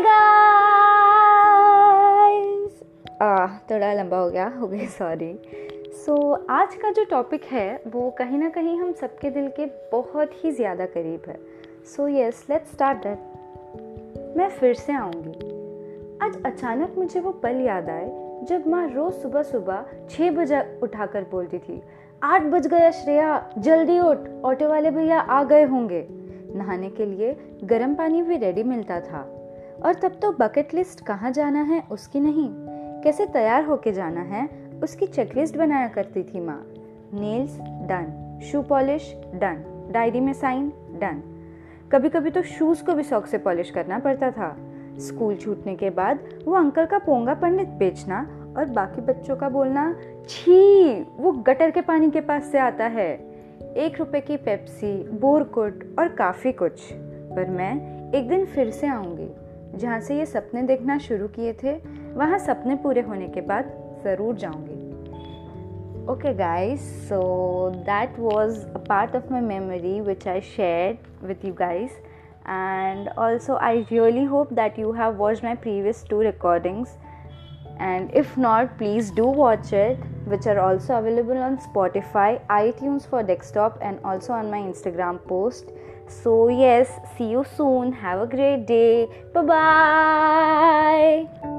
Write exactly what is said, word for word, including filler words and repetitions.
Hi guys, थोड़ा लंबा हो गया हो गया सॉरी। सो so, आज का जो टॉपिक है वो कहीं ना कहीं हम सबके दिल के बहुत ही ज़्यादा करीब है। So yes, let's start that. मैं फिर से आऊँगी। आज अचानक मुझे वो पल याद आए जब माँ रोज़ सुबह सुबह छः बजे उठाकर बोलती थी, आठ बज गया श्रेया, जल्दी उठ, ऑटो वाले भैया आ गए होंगे। नहाने के लिए गर्म पानी भी रेडी मिलता था और तब तो बकेट लिस्ट कहाँ जाना है उसकी नहीं, कैसे तैयार होके जाना है उसकी चेकलिस्ट बनाया करती थी माँ। Nails done, shoe polish done, diary में साइन डन। कभी कभी तो शूज़ को भी शौक से पॉलिश करना पड़ता था। स्कूल छूटने के बाद वो अंकल का पोंगा पंडित बेचना और बाकी बच्चों का बोलना, छी वो गटर के पानी के पास से आता है। एक रुपए की पेप्सी, बोरकुट और काफ़ी कुछ। पर मैं एक दिन फिर से आऊँगी। जहाँ से ये सपने देखना शुरू किए थे वहाँ सपने पूरे होने के बाद ज़रूर जाऊँगी। Okay guys, so that was a part of my memory which I share with you guys. And also I really hope that you have watched my previous two recordings, and if not, please do watch it, which are also available on Spotify, iTunes for desktop, and also on my Instagram post. So yes, see you soon. Have a great day. Bye bye.